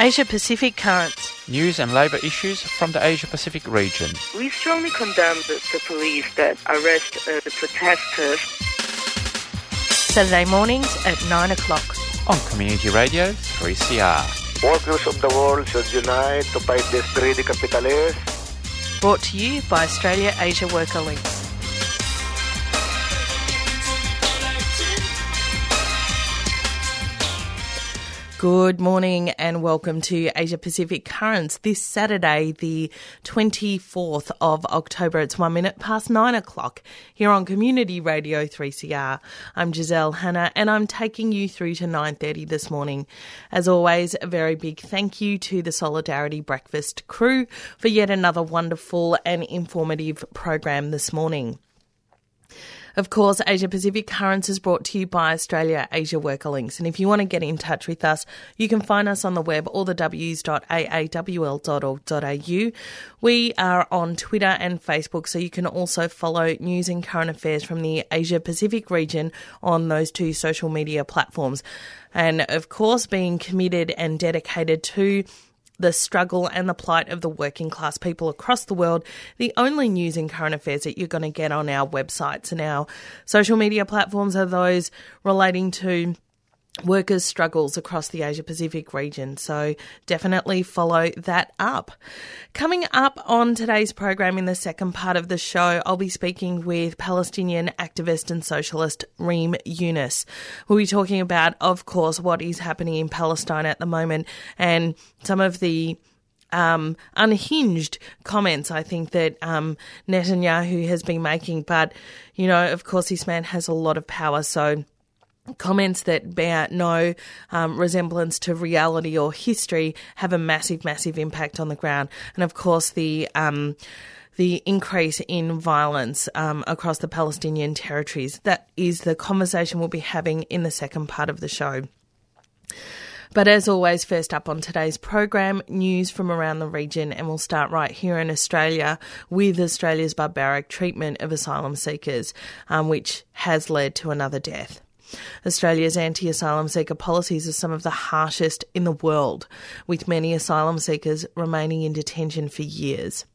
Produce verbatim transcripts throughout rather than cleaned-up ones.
Asia-Pacific Currents. News and labour issues from the Asia-Pacific region. We strongly condemn the, the police that arrest uh, the protesters. Saturday mornings at nine o'clock. On Community Radio three C R. Workers of the world should unite to fight this greedy capitalist. Brought to you by Australia-Asia Worker Links. Good morning and welcome to Asia Pacific Currents. This Saturday, the twenty-fourth of October, it's one minute past nine o'clock here on Community Radio three C R. I'm Giselle Hanna and I'm taking you through to nine thirty this morning. As always, a very big thank you to the Solidarity Breakfast crew for yet another wonderful and informative program this morning. Of course, Asia Pacific Currents is brought to you by Australia Asia Worker Links. And if you want to get in touch with us, you can find us on the web or the w s dot a a w l dot org dot a u. We are on Twitter and Facebook, so you can also follow news and current affairs from the Asia Pacific region on those two social media platforms. And of course, being committed and dedicated to the struggle and the plight of the working class people across the world, the only news and current affairs that you're going to get on our websites and our social media platforms are those relating to workers' struggles across the Asia-Pacific region. So definitely follow that up. Coming up on today's program in the second part of the show, I'll be speaking with Palestinian activist and socialist Reem Yunus. We'll be talking about, of course, what is happening in Palestine at the moment and some of the Um, unhinged comments I think that um, Netanyahu has been making. But, you know, of course, this man has a lot of power, so comments that bear no um, resemblance to reality or history have a massive, massive impact on the ground. And of course, the um, the increase in violence um, across the Palestinian territories. That is the conversation we'll be having in the second part of the show. But as always, first up on today's program, news from around the region, and we'll start right here in Australia with Australia's barbaric treatment of asylum seekers, um, which has led to another death. Australia's anti-asylum seeker policies are some of the harshest in the world, with many asylum seekers remaining in detention for years.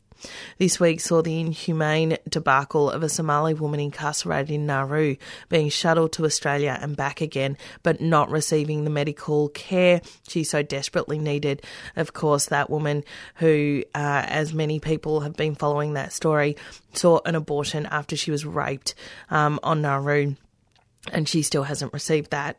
This week saw the inhumane debacle of a Somali woman incarcerated in Nauru being shuttled to Australia and back again, but not receiving the medical care she so desperately needed. Of course, that woman who, uh, as many people have been following that story, sought an abortion after she was raped um, on Nauru. And she still hasn't received that.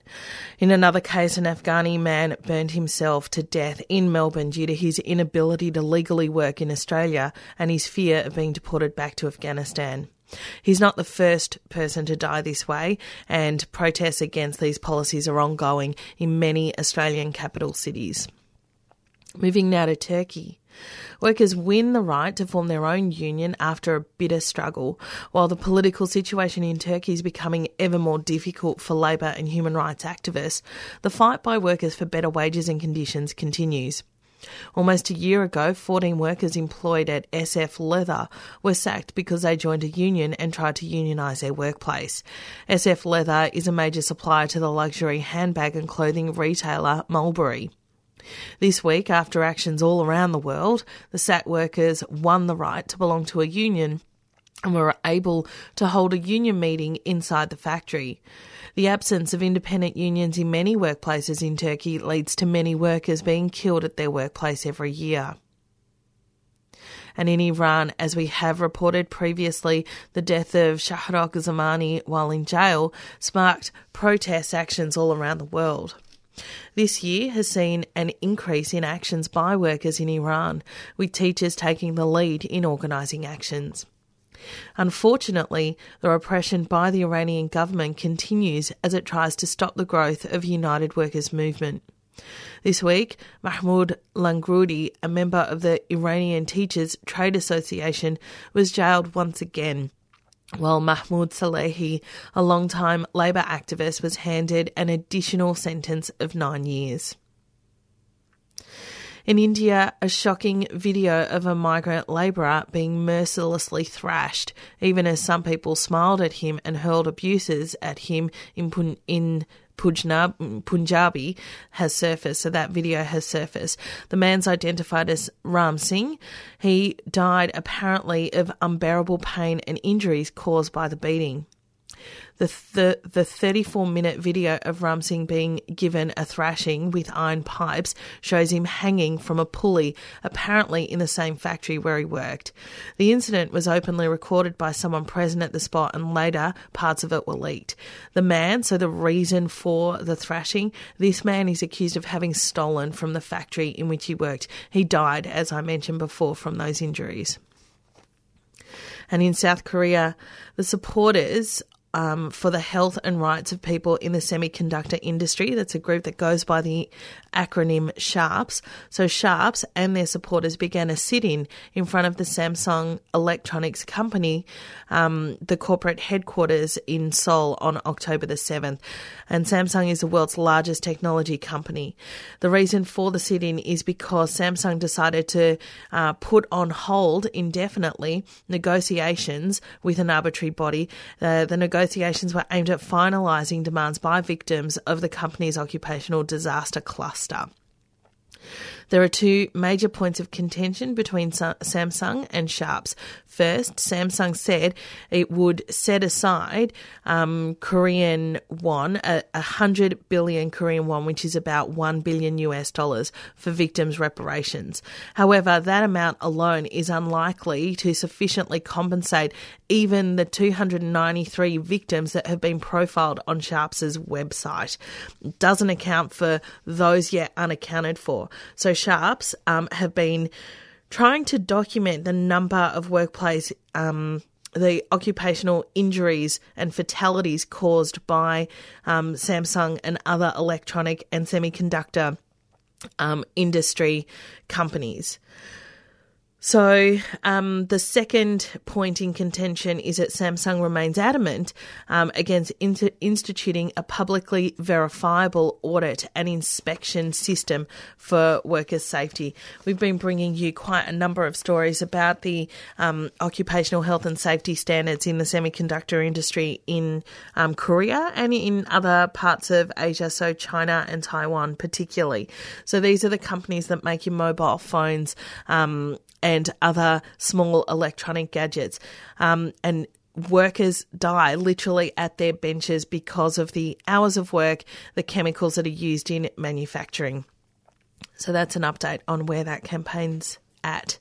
In another case, an Afghani man burned himself to death in Melbourne due to his inability to legally work in Australia and his fear of being deported back to Afghanistan. He's not the first person to die this way, and protests against these policies are ongoing in many Australian capital cities. Moving now to Turkey. Workers win the right to form their own union after a bitter struggle, while the political situation in Turkey is becoming ever more difficult for labour and human rights activists. The fight by workers for better wages and conditions continues. Almost a year ago, fourteen workers employed at S F Leather were sacked because they joined a union and tried to unionise their workplace. S F Leather is a major supplier to the luxury handbag and clothing retailer Mulberry. This week, after actions all around the world, the S A T workers won the right to belong to a union and were able to hold a union meeting inside the factory. The absence of independent unions in many workplaces in Turkey leads to many workers being killed at their workplace every year. And in Iran, as we have reported previously, the death of Shahrokh Zamani while in jail sparked protest actions all around the world. This year has seen an increase in actions by workers in Iran, with teachers taking the lead in organising actions. Unfortunately, the repression by the Iranian government continues as it tries to stop the growth of United Workers' Movement. This week, Mahmoud Langroudi, a member of the Iranian Teachers Trade Association, was jailed once again, while Mahmoud Salehi, a long-time labour activist, was handed an additional sentence of nine years. In India, a shocking video of a migrant labourer being mercilessly thrashed, even as some people smiled at him and hurled abuses at him in Punjabi has surfaced, so that video has surfaced. The man's identified as Ram Singh. He died apparently of unbearable pain and injuries caused by the beating. The th- the thirty-four minute video of Ram Singh being given a thrashing with iron pipes shows him hanging from a pulley, apparently in the same factory where he worked. The incident was openly recorded by someone present at the spot, and later parts of it were leaked. The man, so the reason for the thrashing, this man is accused of having stolen from the factory in which he worked. He died, as I mentioned before, from those injuries. And in South Korea, the supporters Um, for the health and rights of people in the semiconductor industry. That's a group that goes by the acronym SHARPS. So SHARPS and their supporters began a sit-in in front of the Samsung Electronics company, um, the corporate headquarters in Seoul, on October the seventh. And Samsung is the world's largest technology company. The reason for the sit-in is because Samsung decided to uh, put on hold indefinitely negotiations with an arbitrary body. Uh, the negotiations Negotiations were aimed at finalising demands by victims of the company's occupational disaster cluster. There are two major points of contention between Samsung and SHARPS. First, Samsung said it would set aside um, Korean won, a uh, one hundred billion Korean won, which is about one billion U S dollars, for victims' reparations. However, that amount alone is unlikely to sufficiently compensate even the two hundred ninety-three victims that have been profiled on SHARPS's website. It doesn't account for those yet unaccounted for. So SHARPS um, have been trying to document the number of workplace, um, the occupational injuries and fatalities caused by um, Samsung and other electronic and semiconductor um, industry companies. So um, the second point in contention is that Samsung remains adamant um, against inter- instituting a publicly verifiable audit and inspection system for workers' safety. We've been bringing you quite a number of stories about the um, occupational health and safety standards in the semiconductor industry in um, Korea and in other parts of Asia, so China and Taiwan particularly. So these are the companies that make your mobile phones um and other small electronic gadgets. Um, and workers die literally at their benches because of the hours of work, the chemicals that are used in manufacturing. So that's an update on where that campaign's at.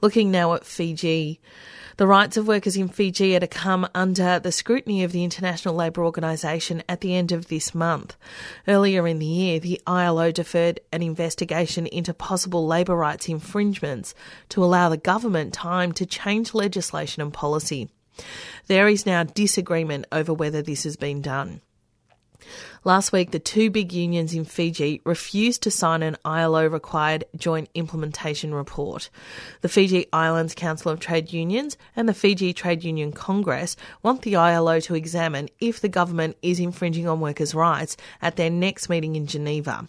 Looking now at Fiji. The rights of workers in Fiji are to come under the scrutiny of the International Labour Organisation at the end of this month. Earlier in the year, the I L O deferred an investigation into possible labour rights infringements to allow the government time to change legislation and policy. There is now disagreement over whether this has been done. Last week, the two big unions in Fiji refused to sign an I L O-required joint implementation report. The Fiji Islands Council of Trade Unions and the Fiji Trade Union Congress want the I L O to examine if the government is infringing on workers' rights at their next meeting in Geneva.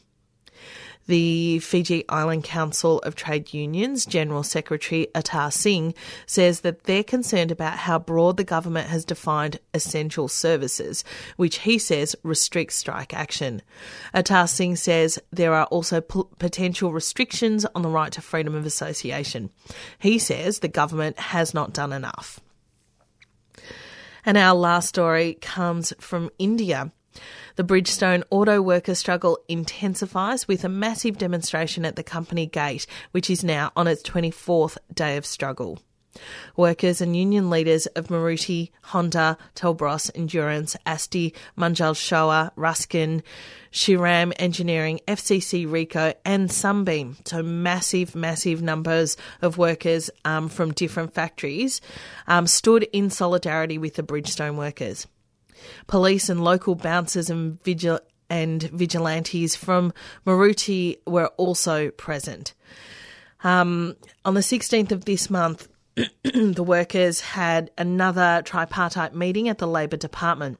The Fiji Island Council of Trade Unions General Secretary Atar Singh says that they're concerned about how broad the government has defined essential services, which he says restricts strike action. Atar Singh says there are also p- potential restrictions on the right to freedom of association. He says the government has not done enough. And our last story comes from India. The Bridgestone auto worker struggle intensifies with a massive demonstration at the company gate, which is now on its twenty-fourth day of struggle. Workers and union leaders of Maruti, Honda, Telbros, Endurance, Asti, Manjal Shoa, Ruskin, Shiram Engineering, F C C, Rico and Sunbeam, so massive, massive numbers of workers um, from different factories, um, stood in solidarity with the Bridgestone workers. Police and local bouncers and, vigil- and vigilantes from Maruti were also present. Um, on the sixteenth of this month, the workers had another tripartite meeting at the Labour Department.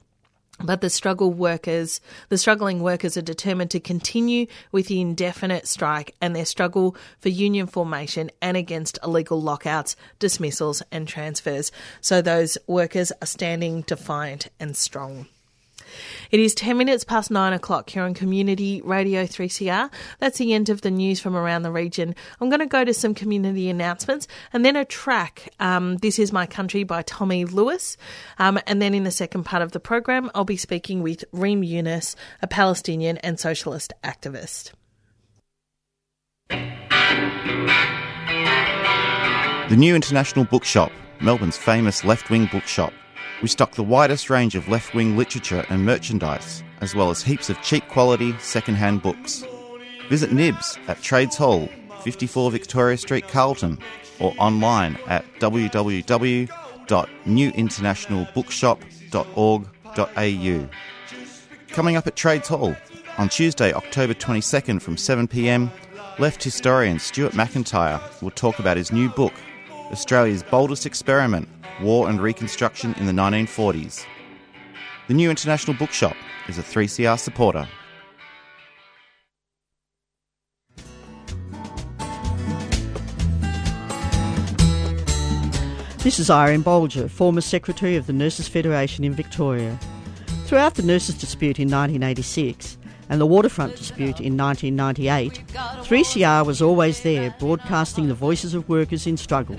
But the struggle workers, the struggling workers are determined to continue with the indefinite strike and their struggle for union formation and against illegal lockouts, dismissals and transfers. So those workers are standing defiant and strong. It is ten minutes past nine o'clock here on Community Radio three C R. That's the end of the news from around the region. I'm going to go to some community announcements and then a track, um, This Is My Country by Tommy Lewis. Um, and then in the second part of the program, I'll be speaking with Reem Yunus, a Palestinian and socialist activist. The New International Bookshop, Melbourne's famous left-wing bookshop. We stock the widest range of left-wing literature and merchandise, as well as heaps of cheap quality second-hand books. Visit Nibs at Trades Hall, fifty-four Victoria Street, Carlton, or online at w w w dot new international bookshop dot org dot a u. Coming up at Trades Hall, on Tuesday, October twenty-second from seven p m, left historian Stuart McIntyre will talk about his new book, Australia's Boldest Experiment, War and Reconstruction in the nineteen forties. The New International Bookshop is a three C R supporter. This is Irene Bolger, former Secretary of the Nurses Federation in Victoria. Throughout the nurses' dispute in nineteen eighty-six and the waterfront dispute in nineteen ninety-eight, three C R was always there, broadcasting the voices of workers in struggle.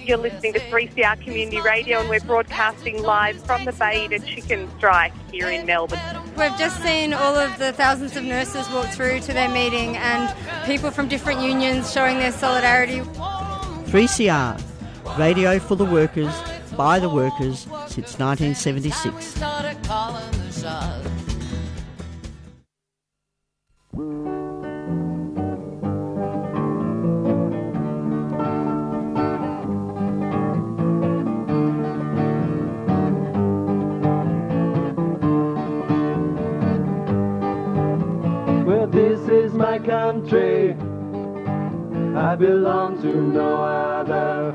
You're listening to three C R Community Radio and we're broadcasting live from the Bay-Eater chicken strike here in Melbourne. We've just seen all of the thousands of nurses walk through to their meeting and people from different unions showing their solidarity. three C R, radio for the workers, by the workers, since nineteen seventy-six. Well, this is my country, I belong to no other.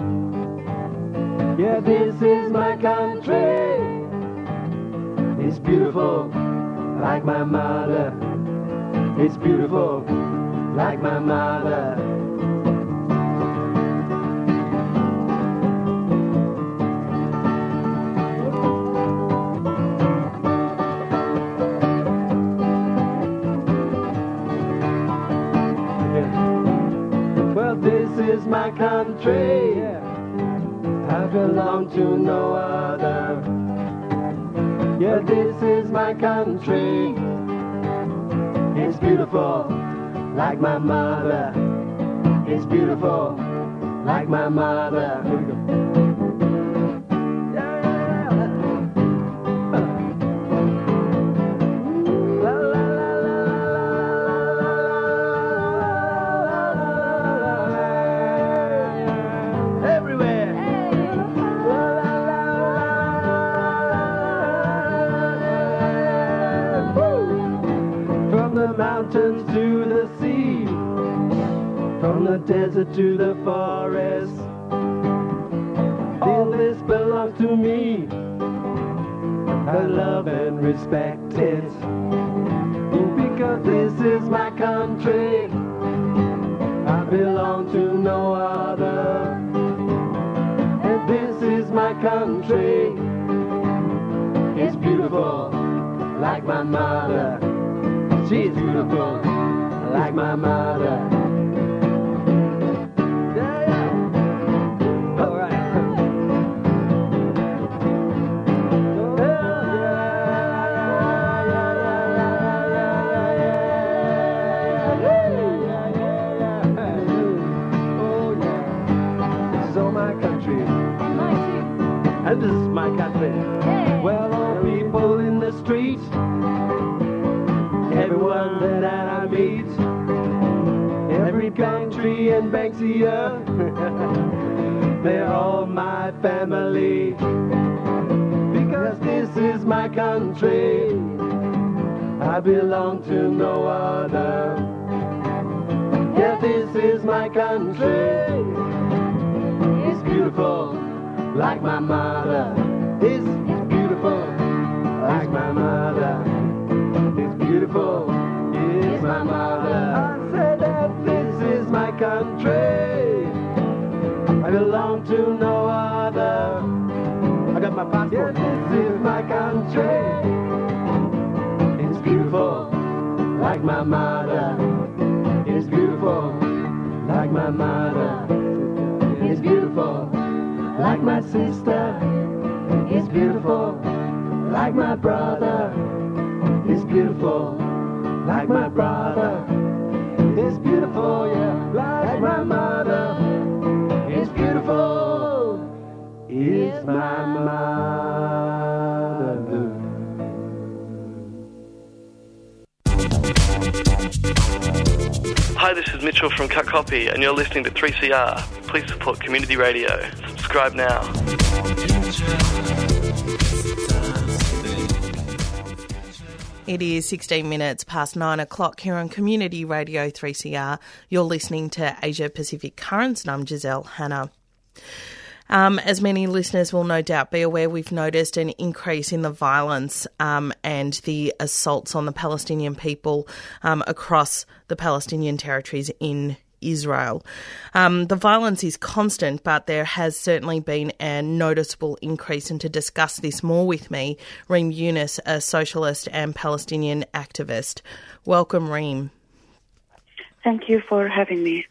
Yeah, this is my country. It's beautiful, like my mother. It's beautiful, like my mother. Yeah. Well, this is my country. Yeah. I belong to no other. Yeah, this is my country. It's beautiful, like my mother. It's beautiful, like my mother. Here we go. Desert to the forest, all this belongs to me. I love and respect it, because this is my country. I belong to no other, and this is my country. It's beautiful, like my mother. She's beautiful, like my mother. This is my country. Hey. Well, all people in the street, everyone that I meet, every country and Banksia, they're all my family. Because this is my country, I belong to no other. Yeah, this is my country. It's beautiful, like my mother. This is beautiful, like my mother. It's beautiful, it's my mother. I said that this is my country, I belong to no other. I got my passport. Yeah, this is my country, my mother. It is beautiful, like my mother. It is beautiful, like my sister. It is beautiful, like my brother. It is beautiful, like my brother. It is beautiful, yeah, like my mother. It is beautiful, is my mother. Hi, this is Mitchell from Cut Copy, and you're listening to three C R. Please support community radio. Subscribe now. It is sixteen minutes past nine o'clock here on Community Radio three C R. You're listening to Asia Pacific Currents, and I'm Giselle Hanna. Um, as many listeners will no doubt be aware, we've noticed an increase in the violence um, and the assaults on the Palestinian people um, across the Palestinian territories in Israel. Um, the violence is constant, but there has certainly been a noticeable increase. And to discuss this more with me, Reem Yunus, a socialist and Palestinian activist. Welcome, Reem. Thank you for having me.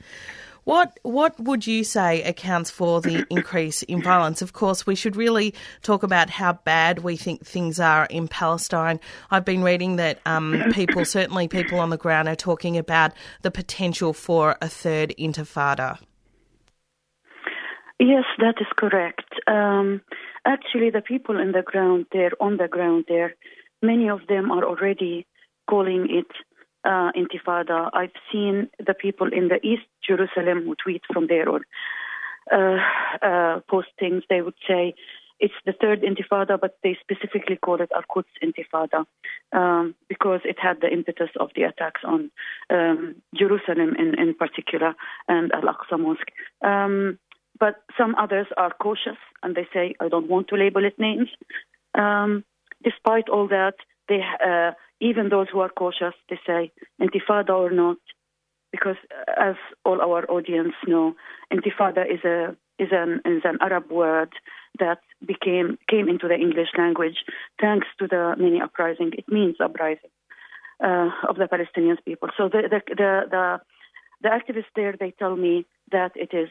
What what would you say accounts for the increase in violence? Of course, we should really talk about how bad we think things are in Palestine. I've been reading that um, people, certainly people on the ground, are talking about the potential for a third intifada. Yes, that is correct. Um, actually, the people in the ground there, on the ground there, many of them are already calling it Uh, intifada. I've seen the people in the East Jerusalem who tweet from there or uh, uh, postings. They would say it's the third intifada, but they specifically call it Al-Quds intifada um, because it had the impetus of the attacks on um, Jerusalem in, in particular and Al-Aqsa Mosque. Um, but some others are cautious and they say, I don't want to label it names. Um, despite all that, they uh, even those who are cautious, they say intifada or not, because as all our audience know, intifada is a is an is an Arab word that became came into the English language thanks to the many uprising. It means uprising uh, of the Palestinian people. So the the, the the the activists there, they tell me that it is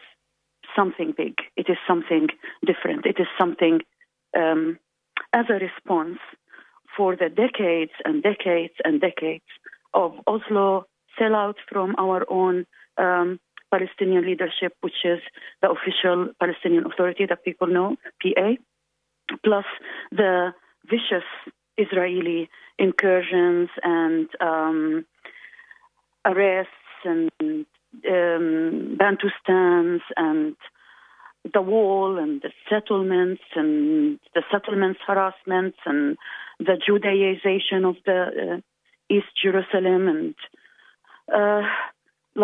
something big, it is something different, it is something um, as a response for the decades and decades and decades of Oslo sellout from our own um, Palestinian leadership, which is the official Palestinian Authority that people know, P A, plus the vicious Israeli incursions and um, arrests and um, Bantustans and the wall and the settlements and the settlements harassments and the Judaization of the uh, East Jerusalem, and uh,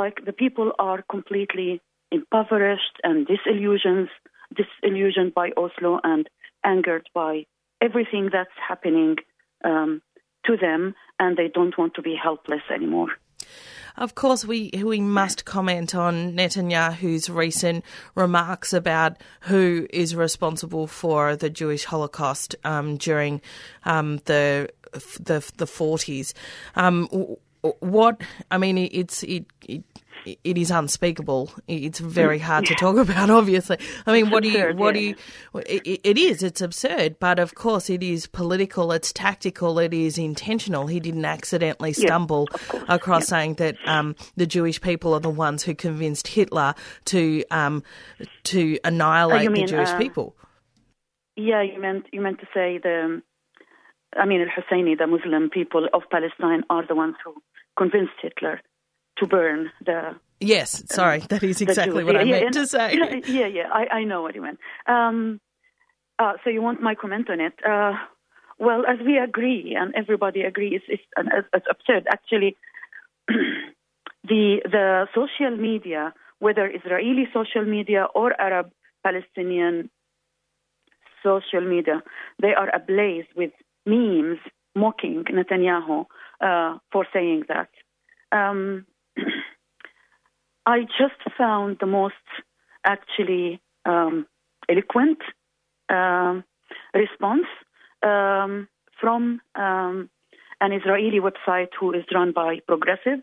like the people are completely impoverished and disillusioned, disillusioned by Oslo and angered by everything that's happening um, to them, and they don't want to be helpless anymore. Of course, we we must comment on Netanyahu's recent remarks about who is responsible for the Jewish Holocaust um, during um, the the the forties. Um, what I mean, it's it, it it is unspeakable. It's very hard to talk about. Obviously, I mean, what do you what do you? It, it is. It's absurd, but of course, it is political. It's tactical. It is intentional. He didn't accidentally stumble yeah, across yeah. saying that um, the Jewish people are the ones who convinced Hitler to um, to annihilate oh, mean, the Jewish uh, people. Yeah, you meant you meant to say the. I mean, al-Husseini, the Muslim people of Palestine, are the ones who convinced Hitler to burn the... Yes, sorry, um, that is exactly what I yeah, meant and, to say. Yeah, yeah, I, I know what you meant. Um, uh, so you want my comment on it? Uh, well, as we agree, and everybody agrees, it's, it's, it's absurd. Actually, the the social media, whether Israeli social media or Arab Palestinian social media, they are ablaze with memes mocking Netanyahu uh, for saying that. Um, I just found the most actually um, eloquent um, response um, from um, an Israeli website who is run by Progressive,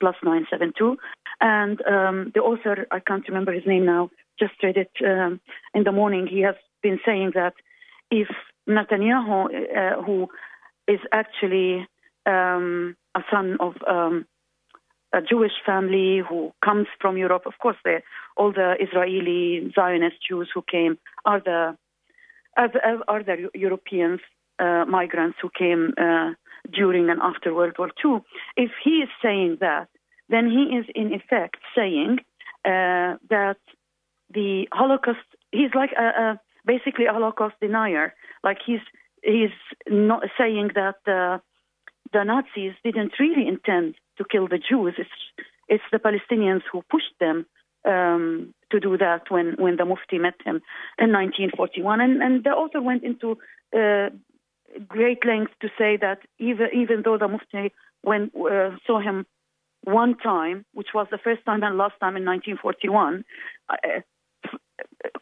plus nine seven two. And um, the author, I can't remember his name now, just read it um, in the morning. He has been saying that if Netanyahu, uh, who is actually um, a son of um, a Jewish family who comes from Europe, of course, all the Israeli Zionist Jews who came are the are the, are the Europeans, uh, migrants who came uh, during and after World War Two. If he is saying that, then he is in effect saying uh, that the Holocaust, he's like a, a basically a Holocaust denier. Like he's he's not saying that the, the Nazis didn't really intend to kill the Jews. It's it's the Palestinians who pushed them um, to do that when, when the Mufti met him in nineteen forty-one. And, and the author went into uh, great length to say that even even though the Mufti went, uh, saw him one time, which was the first time and last time in nineteen forty-one, uh,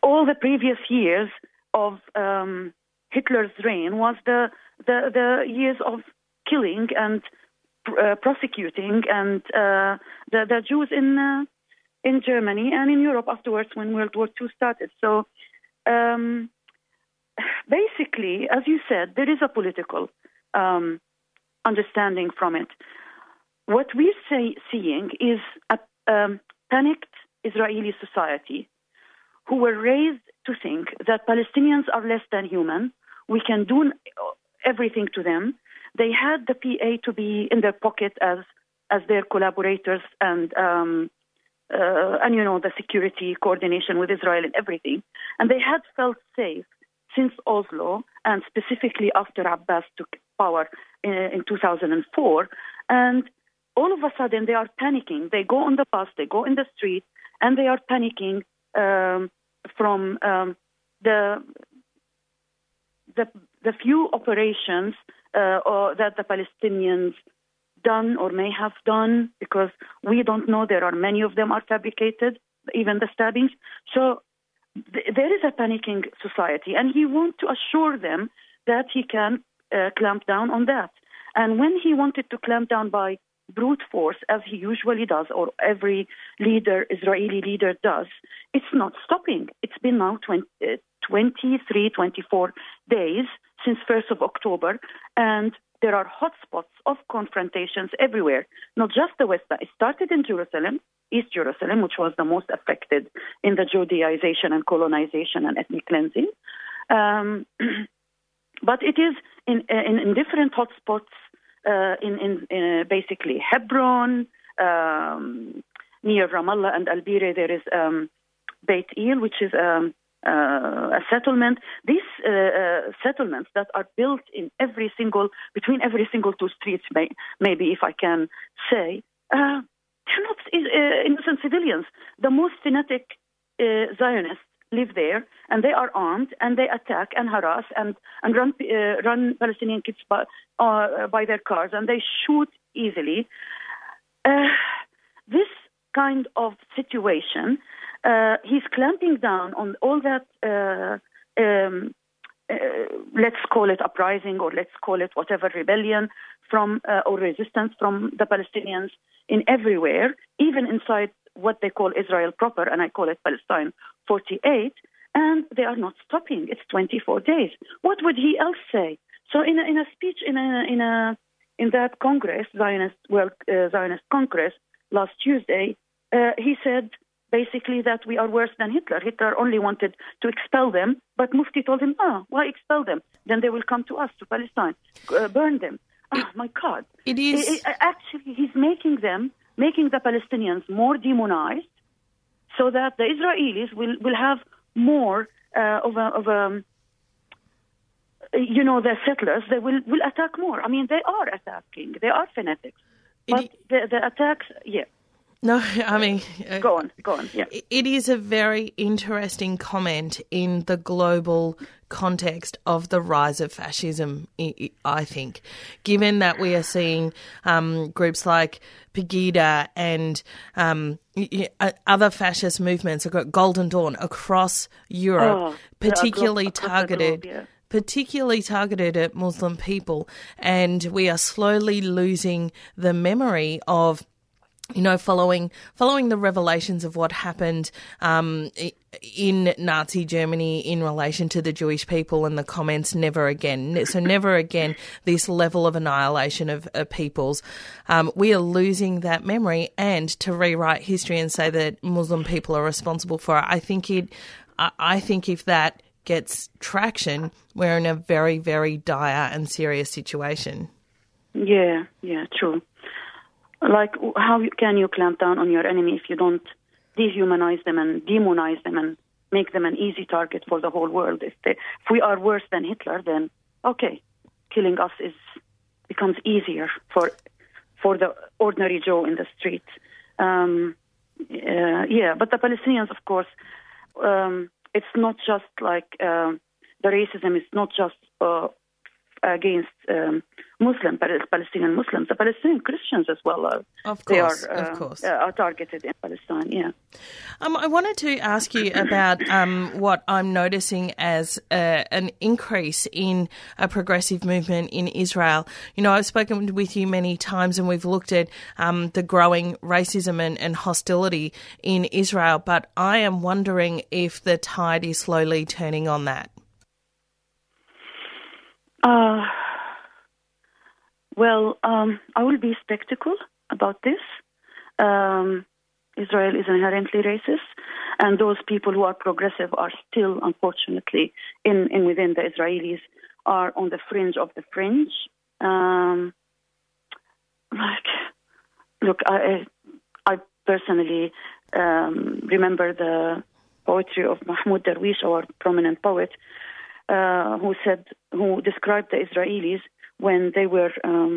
all the previous years of um, Hitler's reign was the, the, the years of killing and uh, prosecuting and uh, the, the Jews in uh, in Germany and in Europe afterwards when World War Two started. So um, basically, as you said, there is a political um, understanding from it. What we're say, seeing is a um, panicked Israeli society who were raised to think that Palestinians are less than human. We can do everything to them. They had the P A to be in their pocket as as their collaborators and, um, uh, and you know, the security coordination with Israel and everything. And they had felt safe since Oslo and specifically after Abbas took power in, in two thousand four. And all of a sudden they are panicking. They go on the bus, they go in the street, and they are panicking Um, from um, the, the the few operations uh, or that the Palestinians done or may have done, because we don't know. There are many of them are fabricated, even the stabbings. So th- there is a panicking society, and he wants to assure them that he can uh, clamp down on that. And when he wanted to clamp down by brute force, as he usually does, or every leader, Israeli leader does, it's not stopping. It's been now twenty, twenty-three, twenty-four days since first of October, and there are hotspots of confrontations everywhere, not just the West Bank. It started in Jerusalem, East Jerusalem, which was the most affected in the Judaization and colonization and ethnic cleansing. Um, but it is in, in, in different hotspots. Uh, in, in, in basically Hebron, um, near Ramallah and Albireh, there is um, Beit Il, which is um, uh, a settlement. These uh, uh, settlements that are built in every single, between every single two streets, may, maybe if I can say, uh, they're not uh, innocent civilians. The most fanatic uh, Zionists live there, and they are armed, and they attack and harass and and run uh, run Palestinian kids by, uh, by their cars, and they shoot easily. Uh, this kind of situation, uh, he's clamping down on all that. Uh, um, uh, let's call it uprising, or let's call it whatever rebellion from uh, or resistance from the Palestinians in everywhere, even inside what they call Israel proper, and I call it Palestine forty-eight, and they are not stopping. It's twenty-four days. What would he else say? So in a, in a speech in a, in a in that Congress, Zionist World uh, Zionist Congress last Tuesday, uh, he said basically that we are worse than Hitler. Hitler only wanted to expel them, but Mufti told him, "Ah, oh, why expel them? Then they will come to us, to Palestine, uh, burn them." Oh my God! It is it, it, actually he's making them, making the Palestinians more demonized, so that the Israelis will, will have more uh, of, a, of a, you know, the settlers, they will, will attack more. I mean, they are attacking. They are fanatics. But it, the, the attacks, yeah. No, I mean... Uh, go on, go on, yeah. It is a very interesting comment in the global context of the rise of fascism, I think, given that we are seeing um, groups like Pegida and um, other fascist movements, Golden Dawn, across Europe, oh, particularly targeted... particularly targeted at Muslim people, and we are slowly losing the memory of, you know, following following the revelations of what happened um, in Nazi Germany in relation to the Jewish people and the comments, never again. So never again this level of annihilation of, of peoples. Um, we are losing that memory, and to rewrite history and say that Muslim people are responsible for it, I think it. I think if that gets traction, we're in a very, very dire and serious situation. Yeah, yeah, true. Like, how can you clamp down on your enemy if you don't dehumanize them and demonize them and make them an easy target for the whole world? If, they, if we are worse than Hitler, then, okay, killing us is becomes easier for for the ordinary Joe in the street. Um, uh, yeah, but the Palestinians, of course, um, it's not just like uh, the racism is not just Uh, against um, Muslim, Palestinian Muslims. The Palestinian Christians as well are, of course, they are, uh, of course. Uh, are targeted in Palestine, yeah. Um, I wanted to ask you about um, what I'm noticing as uh, an increase in a progressive movement in Israel. You know, I've spoken with you many times and we've looked at um, the growing racism and, and hostility in Israel, but I am wondering if the tide is slowly turning on that. Uh, well, um, I will be skeptical about this. Um, Israel is inherently racist, and those people who are progressive are still, unfortunately, in, in within the Israelis, are on the fringe of the fringe. Um, like, look, I, I personally um, remember the poetry of Mahmoud Darwish, our prominent poet, Uh, who said, who described the Israelis when they were um,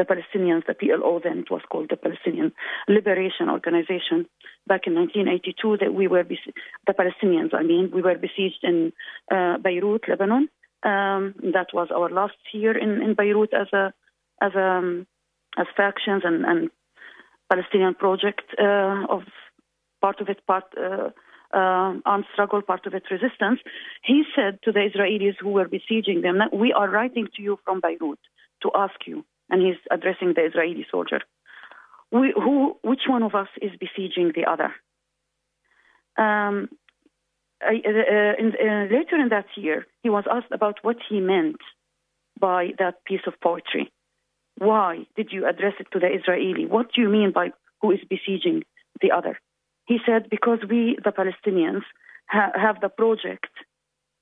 the Palestinians, the P L O, then it was called the Palestinian Liberation Organization. Back in nineteen eighty-two, that we were bese- the Palestinians. I mean, we were besieged in uh, Beirut, Lebanon. Um, that was our last year in, in Beirut as a as a um, as factions and, and Palestinian project uh, of part of it part. Uh, Uh, armed struggle, part of its resistance. He said to the Israelis who were besieging them, we are writing to you from Beirut to ask you, and he's addressing the Israeli soldier, we, who, which one of us is besieging the other? Um, I, uh, in, uh, later in that year, he was asked about what he meant by that piece of poetry. Why did you address it to the Israeli? What do you mean by who is besieging the other? He said, because we, the Palestinians, ha- have the project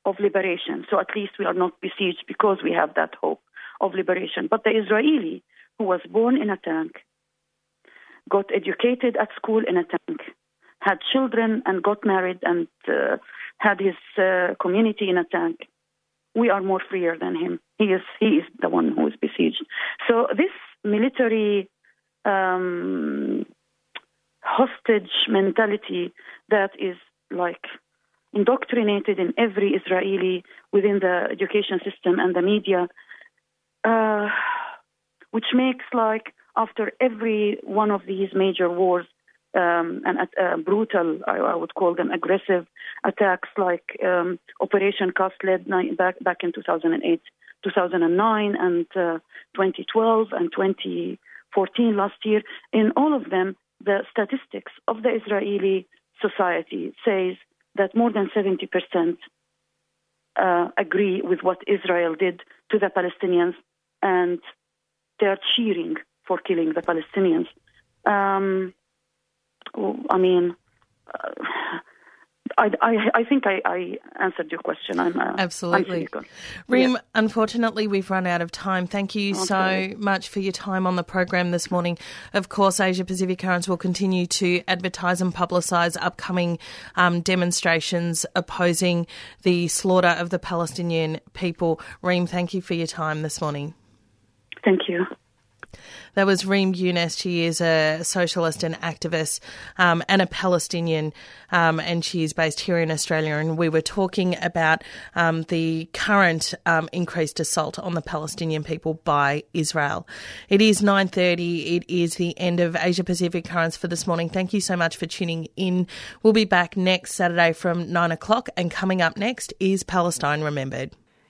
of liberation. So at least we are not besieged because we have that hope of liberation. But the Israeli, who was born in a tank, got educated at school in a tank, had children and got married and uh, had his uh, community in a tank, we are more freer than him. He is, he is the one who is besieged. So this military Um, hostage mentality that is like indoctrinated in every Israeli within the education system and the media, uh, which makes like after every one of these major wars um, and uh, brutal, I, I would call them aggressive attacks like um, Operation Cast Lead back, back in two thousand eight, two thousand nine and uh, twenty twelve and twenty fourteen last year, in all of them, the statistics of the Israeli society says that more than seventy percent uh, agree with what Israel did to the Palestinians, and they're cheering for killing the Palestinians. Um, I mean, uh, I, I, I think I, I answered your question. I'm uh, absolutely. I'm Reem, yeah. Unfortunately, we've run out of time. Thank you Absolutely. so much for your time on the program this morning. Of course, Asia Pacific Currents will continue to advertise and publicise upcoming um, demonstrations opposing the slaughter of the Palestinian people. Reem, thank you for your time this morning. Thank you. That was Reem Yunus. She is a socialist and activist um, and a Palestinian, um, and she is based here in Australia. And we were talking about um, the current um, increased assault on the Palestinian people by Israel. It is nine thirty. It is the end of Asia Pacific Currents for this morning. Thank you so much for tuning in. We'll be back next Saturday from nine o'clock, and coming up next is Palestine Remembered.